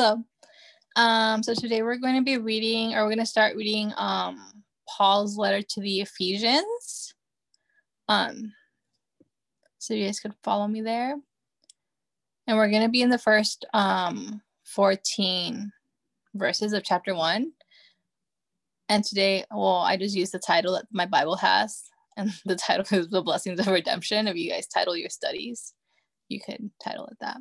Hello. So today we're going to be reading, or we're going to start reading Paul's letter to the Ephesians. So you guys could follow me there. And we're going to be in the first 14 verses of chapter 1. And today, well, I just used the title that my Bible has. And the title is The Blessings of Redemption. If you guys title your studies, you could title it that.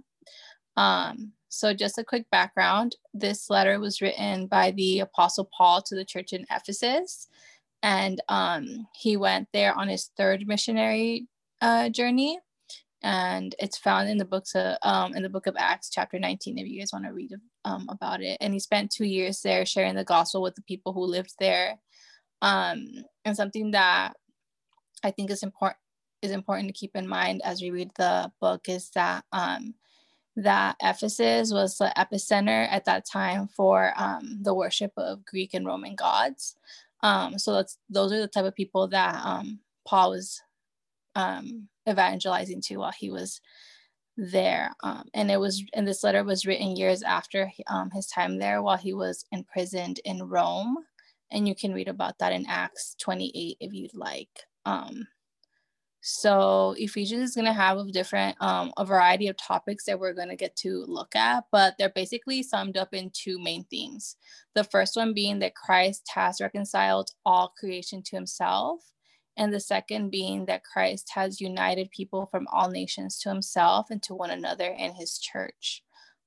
So just a quick background. This letter was written by the Apostle Paul to the church in Ephesus. And he went there on his third missionary journey. And it's found in the books of, in the book of Acts, chapter 19, if you guys want to read about it. And he spent 2 years there sharing the gospel with the people who lived there. And something that I think is important to keep in mind as we read the book is that that Ephesus was the epicenter at that time for the worship of Greek and Roman gods. So those are the type of people that Paul was evangelizing to while he was there. And this letter was written years after his time there, while he was imprisoned in Rome. And you can read about that in Acts 28 if you'd like. So Ephesians is going to have a variety of topics that we're going to get to look at, but they're basically summed up in two main themes. The first one being that Christ has reconciled all creation to himself. And the second being that Christ has united people from all nations to himself and to one another in his church.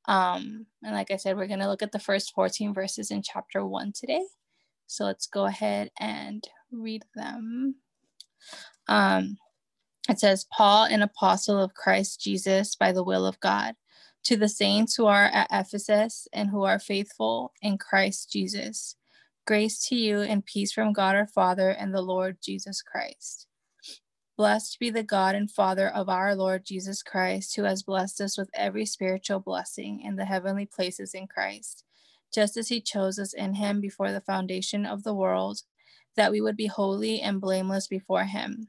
And like I said, we're going to look at the first 14 verses in chapter 1 today. So let's go ahead and read them. It says, Paul, an apostle of Christ Jesus by the will of God, to the saints who are at Ephesus and who are faithful in Christ Jesus, grace to you and peace from God our Father and the Lord Jesus Christ. Blessed be the God and Father of our Lord Jesus Christ, who has blessed us with every spiritual blessing in the heavenly places in Christ, just as he chose us in him before the foundation of the world, that we would be holy and blameless before him.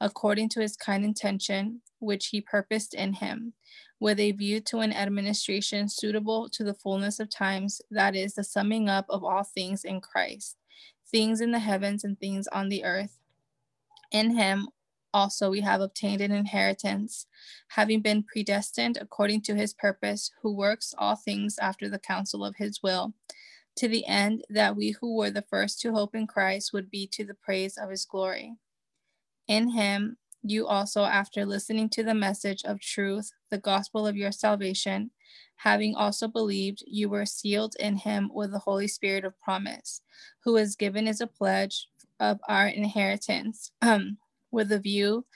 according to his kind intention, which he purposed in him, with a view to an administration suitable to the fullness of times, that is, the summing up of all things in Christ, things in the heavens and things on the earth. In him also we have obtained an inheritance, having been predestined according to his purpose, who works all things after the counsel of his will, to the end that we who were the first to hope in Christ would be to the praise of his glory. In him, you also, after listening to the message of truth, the gospel of your salvation, having also believed, you were sealed in him with the Holy Spirit of promise, who is given as a pledge of our inheritance, with a view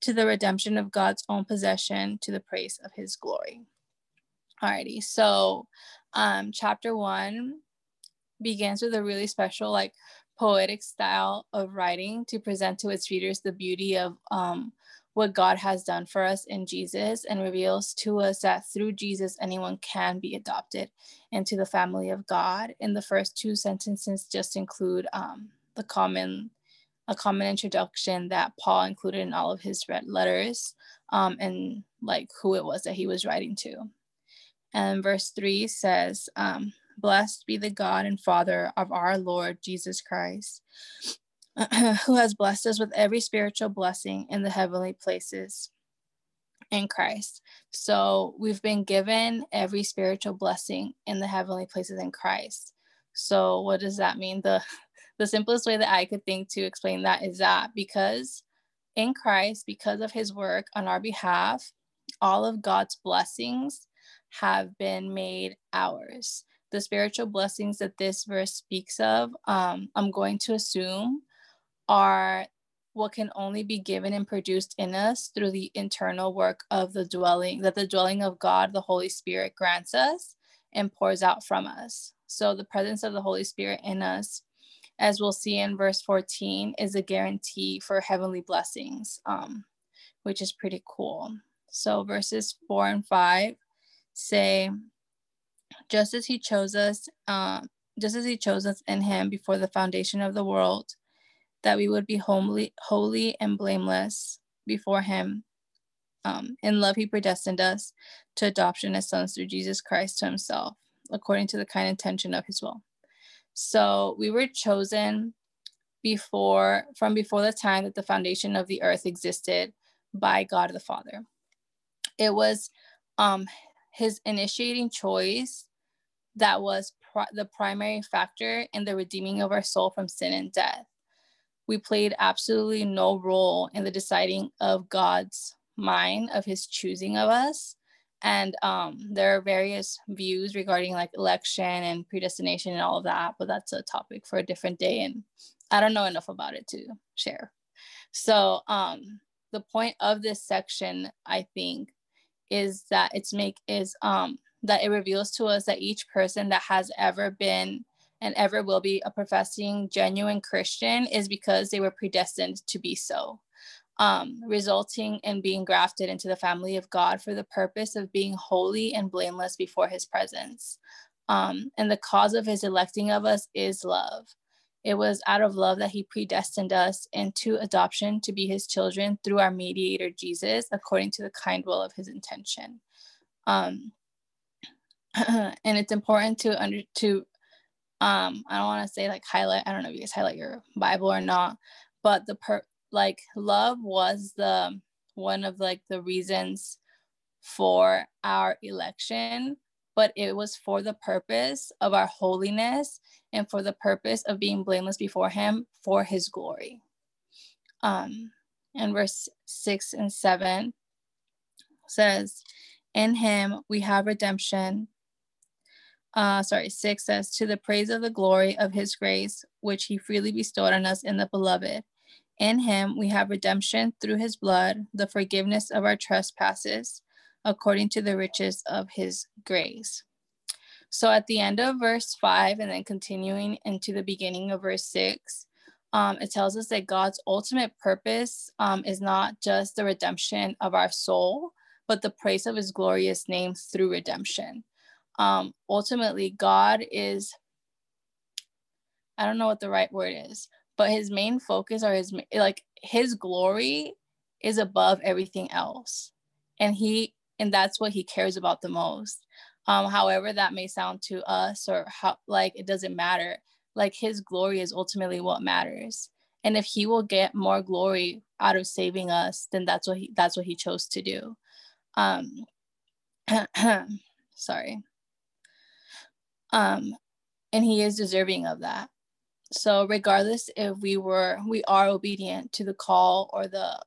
to the redemption of God's own possession, to the praise of his glory. Alrighty, so chapter 1 begins with a really special, poetic style of writing to present to its readers the beauty of what God has done for us in Jesus, and reveals to us that through Jesus, anyone can be adopted into the family of God. And the first two sentences just include a common introduction that Paul included in all of his red letters, and who it was that he was writing to. And verse 3 says, blessed be the God and Father of our Lord Jesus Christ, who has blessed us with every spiritual blessing in the heavenly places in Christ. So we've been given every spiritual blessing in the heavenly places in Christ. So what does that mean? The simplest way that I could think to explain that is that because in Christ, because of his work on our behalf, all of God's blessings have been made ours. The spiritual blessings that this verse speaks of, I'm going to assume, are what can only be given and produced in us through the internal work of the dwelling of God, the Holy Spirit, grants us and pours out from us. So the presence of the Holy Spirit in us, as we'll see in verse 14, is a guarantee for heavenly blessings, which is pretty cool. So verses 4 and 5 say, just as he chose us, in him before the foundation of the world, that we would be holy and blameless before him. In love, he predestined us to adoption as sons through Jesus Christ to himself, according to the kind intention of his will. So we were chosen before the time that the foundation of the earth existed by God the Father. It was his initiating choice that was the primary factor in the redeeming of our soul from sin and death. We played absolutely no role in the deciding of God's mind, of his choosing of us. And there are various views regarding like election and predestination and all of that, but that's a topic for a different day. And I don't know enough about it to share. So the point of this section, I think, is that that it reveals to us that each person that has ever been and ever will be a professing genuine Christian is because they were predestined to be so, resulting in being grafted into the family of God for the purpose of being holy and blameless before his presence. And the cause of his electing of us is love. It was out of love that he predestined us into adoption to be his children through our mediator, Jesus, according to the kind will of his intention. And it's important to I don't want to say like highlight, I don't know if you guys highlight your Bible or not, but love was one of the reasons for our election, but it was for the purpose of our holiness and for the purpose of being blameless before him for his glory. And verse 6 and 7 says, in him we have redemption. 6 says, to the praise of the glory of his grace, which he freely bestowed on us in the beloved. In him we have redemption through his blood, the forgiveness of our trespasses, according to the riches of his grace. So at the end of verse 5 and then continuing into the beginning of verse 6, it tells us that God's ultimate purpose is not just the redemption of our soul, but the praise of his glorious name through redemption. Ultimately, God is, I don't know what the right word is, but his main focus or his glory is above everything else. And that's what he cares about the most. However that may sound to us, or it doesn't matter. Like, his glory is ultimately what matters. And if he will get more glory out of saving us, then that's what he chose to do. Sorry. And he is deserving of that. So regardless if we are obedient to the call or the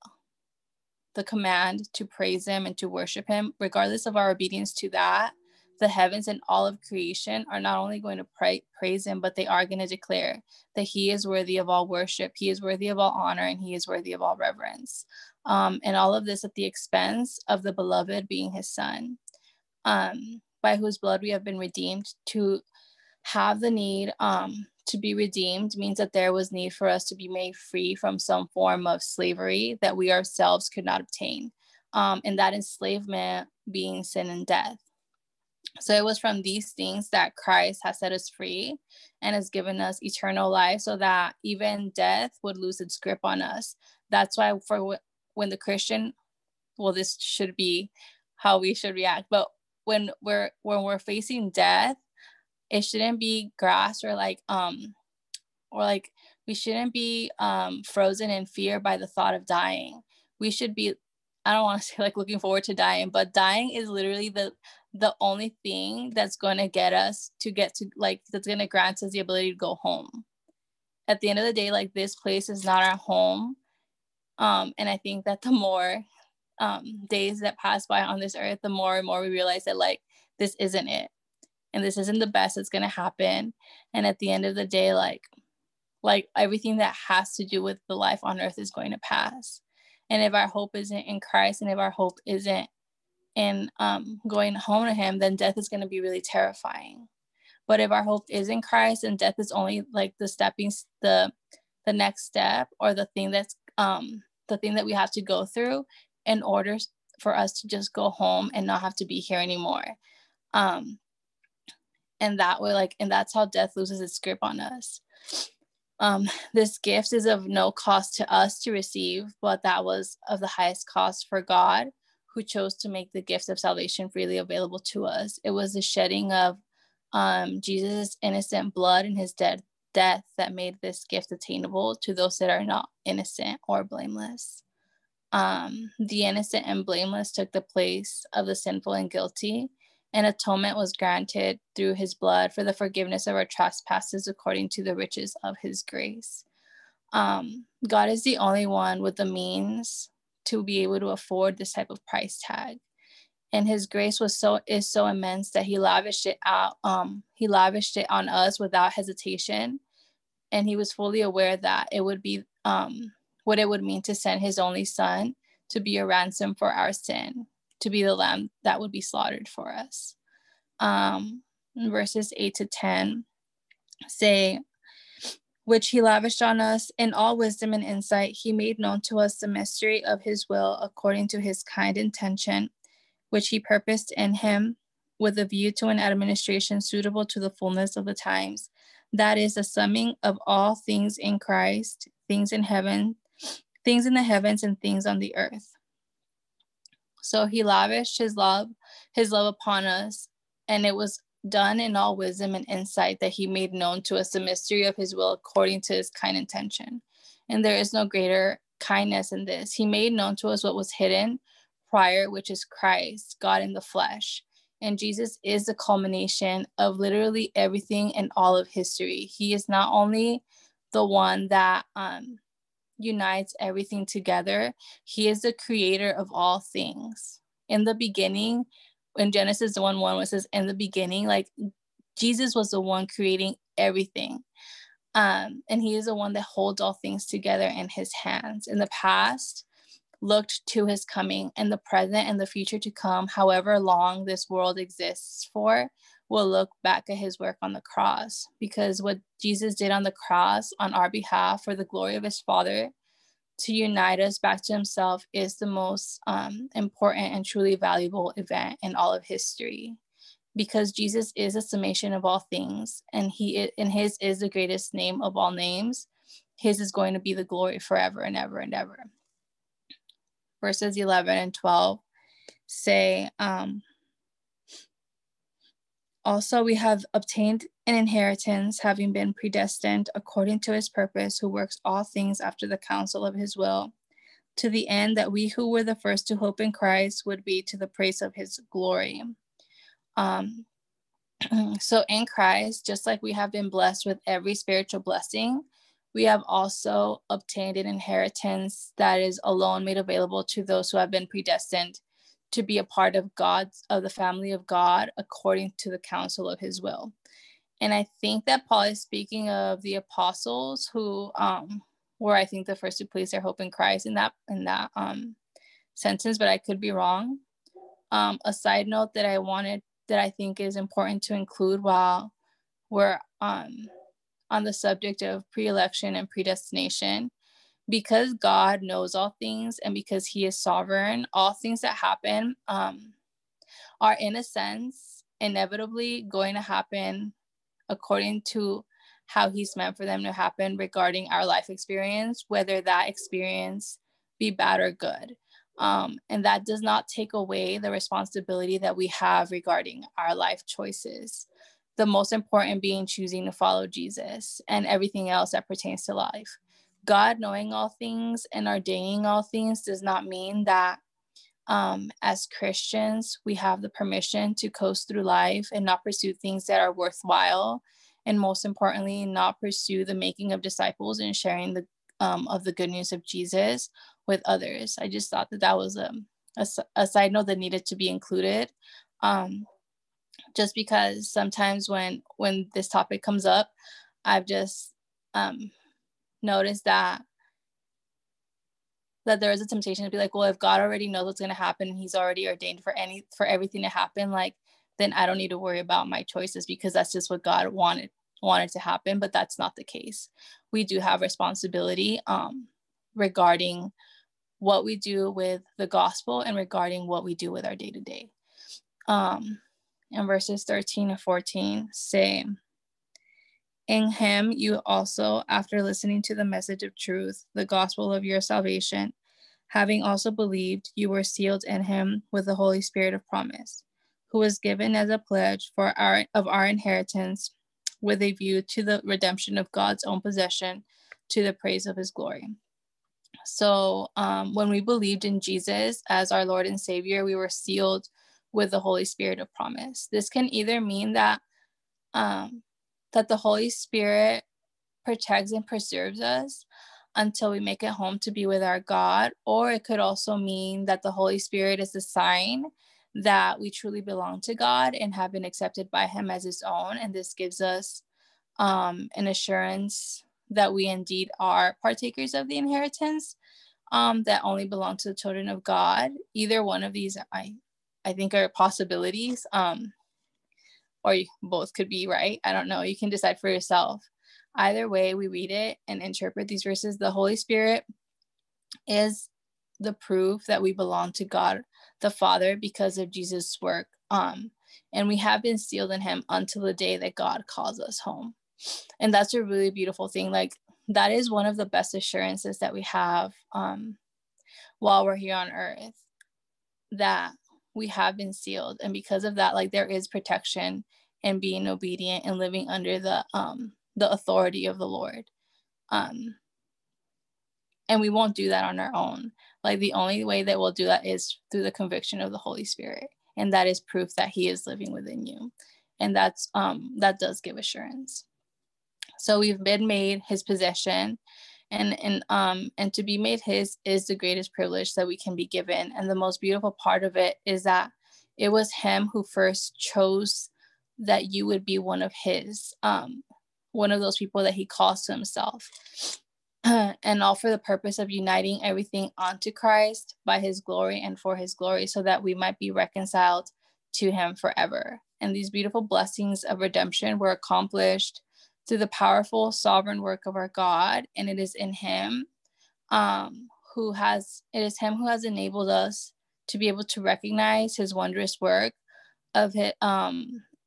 command to praise him and to worship him, regardless of our obedience to that, the heavens and all of creation are not only going to praise him, but they are going to declare that he is worthy of all worship, he is worthy of all honor, and he is worthy of all reverence. And all of this at the expense of the beloved being his son, by whose blood we have been redeemed. To have the need to be redeemed means that there was need for us to be made free from some form of slavery that we ourselves could not obtain, and that enslavement being sin and death. So it was from these things that Christ has set us free and has given us eternal life, so that even death would lose its grip on us. That's why when the Christian, well, this should be how we should react, but when we're facing death, it shouldn't be grasped or we shouldn't be frozen in fear by the thought of dying. We should be, I don't want to say like looking forward to dying, but dying is literally the only thing that's going to that's going to grant us the ability to go home. At the end of the day, this place is not our home. And I think that the more days that pass by on this earth, the more and more we realize that this isn't it. And this isn't the best that's going to happen. And at the end of the day, like everything that has to do with the life on earth is going to pass. And if our hope isn't in Christ, and if our hope isn't in going home to him, then death is going to be really terrifying. But if our hope is in Christ, and death is only like the next step, or the thing that's the thing that we have to go through in order for us to just go home and not have to be here anymore. And that way, like, and that's how death loses its grip on us. This gift is of no cost to us to receive, but that was of the highest cost for God, who chose to make the gift of salvation freely available to us. It was the shedding of Jesus' innocent blood and his death that made this gift attainable to those that are not innocent or blameless. The innocent and blameless took the place of the sinful and guilty, and atonement was granted through his blood for the forgiveness of our trespasses according to the riches of his grace. God is the only one with the means to be able to afford this type of price tag. And his grace was so immense that he lavished it out. He lavished it on us without hesitation. And he was fully aware that it would be what it would mean to send his only son to be a ransom for our sin, to be the lamb that would be slaughtered for us. Verses 8-10 say, which he lavished on us in all wisdom and insight. He made known to us the mystery of his will according to his kind intention, which he purposed in him with a view to an administration suitable to the fullness of the times. That is the summing of all things in Christ, things in heaven, things in the heavens, and things on the earth. So he lavished his love upon us, and it was done in all wisdom and insight that he made known to us the mystery of his will according to his kind intention. And there is no greater kindness in this. He made known to us what was hidden prior, which is Christ, God in the flesh. And Jesus is the culmination of literally everything in all of history. He is not only the one that unites everything together. He is the creator of all things. In the beginning, in Genesis 1:1, it says, in the beginning, like, Jesus was the one creating everything. And he is the one that holds all things together in his hands. In the past, looked to his coming, and the present and the future to come, however long this world exists for, will look back at his work on the cross, because what Jesus did on the cross on our behalf for the glory of his Father to unite us back to himself is the most important and truly valuable event in all of history, because Jesus is a summation of all things, and his is the greatest name of all names. His is going to be the glory forever and ever and ever. Verses 11 and 12 say, also we have obtained an inheritance, having been predestined according to his purpose, who works all things after the counsel of his will, to the end that we who were the first to hope in Christ would be to the praise of his glory. So in Christ, just like we have been blessed with every spiritual blessing, we have also obtained an inheritance that is alone made available to those who have been predestined to be a part of the family of God, according to the counsel of his will. And I think that Paul is speaking of the apostles who were, I think, the first to place their hope in Christ in that sentence, but I could be wrong. A side note that I think is important to include while we're on the subject of pre-election and predestination, because God knows all things and because he is sovereign, all things that happen are, in a sense, inevitably going to happen according to how he's meant for them to happen regarding our life experience, whether that experience be bad or good. And that does not take away the responsibility that we have regarding our life choices. The most important being choosing to follow Jesus, and everything else that pertains to life. God knowing all things and ordaining all things does not mean that as Christians, we have the permission to coast through life and not pursue things that are worthwhile. And most importantly, not pursue the making of disciples and sharing the of the good news of Jesus with others. I just thought that was a side note that needed to be included. Just because sometimes when this topic comes up, I've just noticed that there is a temptation to be like, well, if God already knows what's going to happen, and he's already ordained for everything to happen, like, then I don't need to worry about my choices because that's just what God wanted to happen. But that's not the case. We do have responsibility regarding what we do with the gospel and regarding what we do with our day-to-day. And verses 13 and 14 say, "In him you also, after listening to the message of truth, the gospel of your salvation, having also believed, you were sealed in him with the Holy Spirit of promise, who was given as a pledge for our inheritance with a view to the redemption of God's own possession, to the praise of his glory." So when we believed in Jesus as our Lord and Savior, we were sealed with the Holy Spirit of promise. This can either mean that that the Holy Spirit protects and preserves us until we make it home to be with our God, or it could also mean that the Holy Spirit is a sign that we truly belong to God and have been accepted by him as his own. And this gives us an assurance that we indeed are partakers of the inheritance that only belong to the children of God. Either one of these, I think, are possibilities, or both could be right. I don't know. You can decide for yourself. Either way we read it and interpret these verses, the Holy Spirit is the proof that we belong to God the Father because of Jesus' work. And we have been sealed in him until the day that God calls us home. And that's a really beautiful thing. Like, that is one of the best assurances that we have while we're here on earth, that we have been sealed. And because of that, like, there is protection in being obedient and living under the authority of the Lord. And we won't do that on our own. Like, the only way that we'll do that is through the conviction of the Holy Spirit. And that is proof that he is living within you. And that's that does give assurance. So we've been made his possession, and to be made his is the greatest privilege that we can be given. And the most beautiful part of it is that it was him who first chose that you would be one of his, one of those people that he calls to himself, and all for the purpose of uniting everything onto Christ by his glory and for his glory, so that we might be reconciled to him forever. And these beautiful blessings of redemption were accomplished through the powerful sovereign work of our God, and it is in him who has enabled us to be able to recognize his wondrous work of it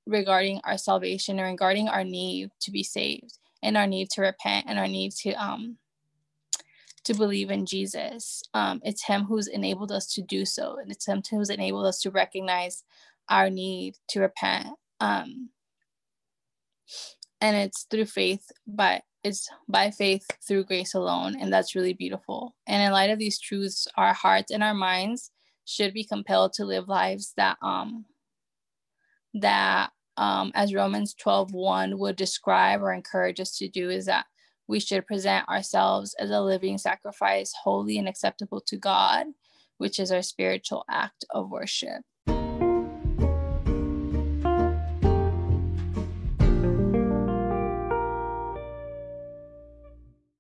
regarding our salvation and regarding our need to be saved and our need to repent and our need to believe in Jesus. It's him who's enabled us to do so, and it's him who's enabled us to recognize our need to repent. And it's through faith, but it's by faith through grace alone. And that's really beautiful. And in light of these truths, our hearts and our minds should be compelled to live lives that, as Romans 12:1 would describe or encourage us to do, is that we should present ourselves as a living sacrifice, holy and acceptable to God, which is our spiritual act of worship.